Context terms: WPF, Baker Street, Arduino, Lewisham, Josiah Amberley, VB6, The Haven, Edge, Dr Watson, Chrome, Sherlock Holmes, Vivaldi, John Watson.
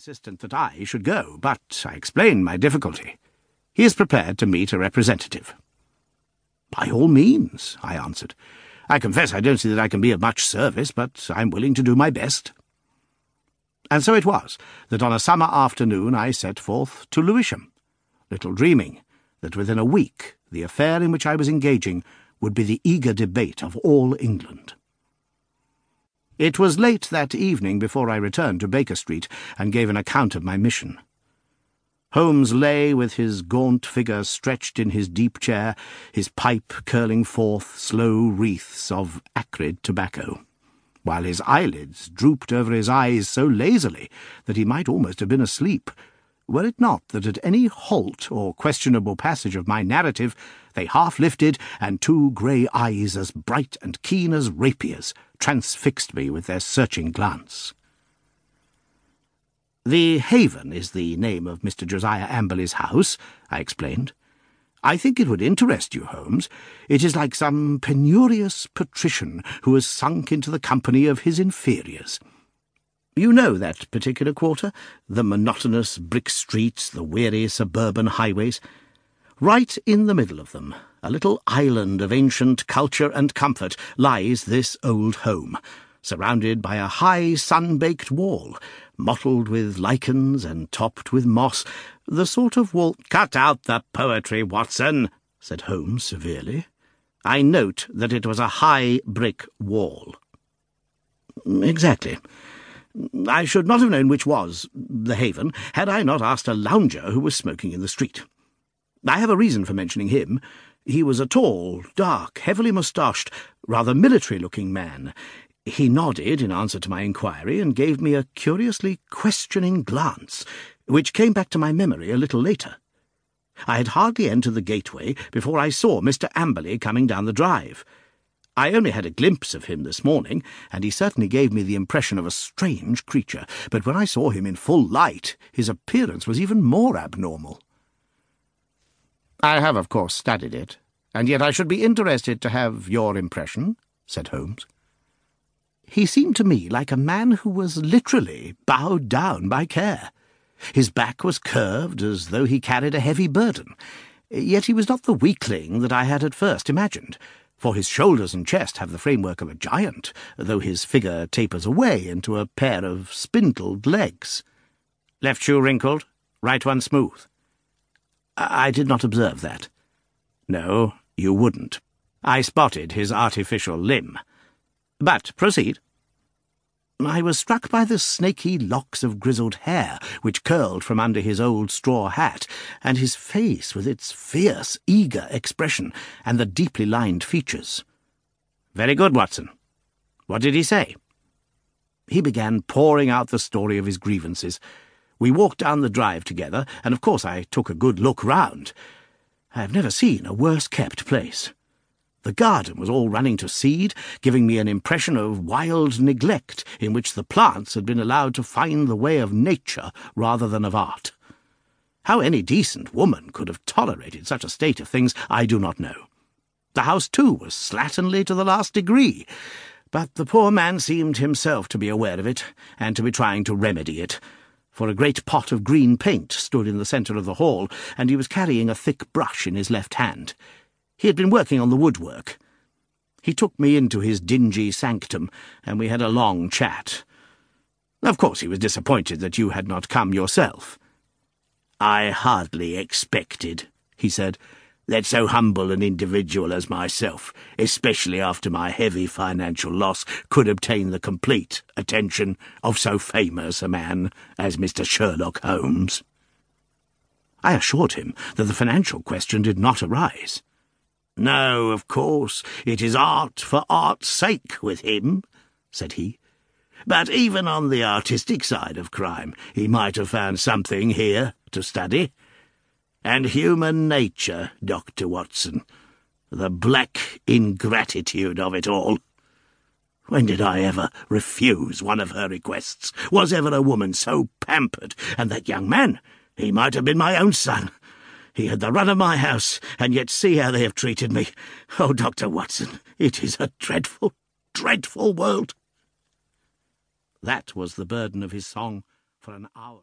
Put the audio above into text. insistent that I should go, but I explain my difficulty. He is prepared to meet a representative. By all means, I answered. I confess I don't see that I can be of much service, but I'm willing to do my best. And so it was that on a summer afternoon I set forth to Lewisham, little dreaming that within a week the affair in which I was engaging would be the eager debate of all England. It was late that evening before I returned to Baker Street and gave an account of my mission. Holmes lay with his gaunt figure stretched in his deep chair, his pipe curling forth slow wreaths of acrid tobacco, while his eyelids drooped over his eyes so lazily that he might almost have been asleep, were it not that at any halt or questionable passage of my narrative they half lifted, and two grey eyes as bright and keen as rapiers transfixed me with their searching glance. "The Haven is the name of Mr. Josiah Amberley's house," I explained. "I think it would interest you, Holmes. It is like some penurious patrician who has sunk into the company of his inferiors. You know that particular quarter, the monotonous brick streets, the weary suburban highways. Right in the middle of them, a little island of ancient culture and comfort, lies this old home, surrounded by a high sun-baked wall, mottled with lichens and topped with moss, the sort of wall—" "Cut out the poetry, Watson," said Holmes severely. "I note that it was a high brick wall." "Exactly. I should not have known which was the Haven had I not asked a lounger who was smoking in the street. I have a reason for mentioning him. He was a tall, dark, heavily moustached, rather military-looking man. He nodded in answer to my inquiry and gave me a curiously questioning glance, which came back to my memory a little later. I had hardly entered the gateway before I saw Mr. Amberley coming down the drive. I only had a glimpse of him this morning, and he certainly gave me the impression of a strange creature, but when I saw him in full light, his appearance was even more abnormal." "I have, of course, studied it, and yet I should be interested to have your impression," said Holmes. "He seemed to me like a man who was literally bowed down by care. His back was curved as though he carried a heavy burden, yet he was not the weakling that I had at first imagined, for his shoulders and chest have the framework of a giant, though his figure tapers away into a pair of spindled legs. Left shoe wrinkled, right one smooth." "I did not observe that." "No, you wouldn't. I spotted his artificial limb. But proceed." "I was struck by the snaky locks of grizzled hair which curled from under his old straw hat, and his face with its fierce, eager expression, and the deeply lined features." "Very good, Watson. What did he say?" "He began pouring out the story of his grievances. We walked down the drive together, and of course I took a good look round. I have never seen a worse-kept place. The garden was all running to seed, giving me an impression of wild neglect in which the plants had been allowed to find the way of nature rather than of art. How any decent woman could have tolerated such a state of things, I do not know. The house, too, was slatternly to the last degree, but the poor man seemed himself to be aware of it, and to be trying to remedy it, for a great pot of green paint stood in the centre of the hall, and he was carrying a thick brush in his left hand. He had been working on the woodwork. He took me into his dingy sanctum, and we had a long chat. Of course he was disappointed that you had not come yourself." "I hardly expected," he said, "that so humble an individual as myself, especially after my heavy financial loss, could obtain the complete attention of so famous a man as Mr. Sherlock Holmes." I assured him that the financial question did not arise. "No, of course, it is art for art's sake with him," said he. "But even on the artistic side of crime, he might have found something here to study. And human nature, Dr. Watson, the black ingratitude of it all. When did I ever refuse one of her requests? Was ever a woman so pampered? And that young man, he might have been my own son. He had the run of my house, and yet see how they have treated me. Oh, Dr. Watson, it is a dreadful, dreadful world." That was the burden of his song for an hour.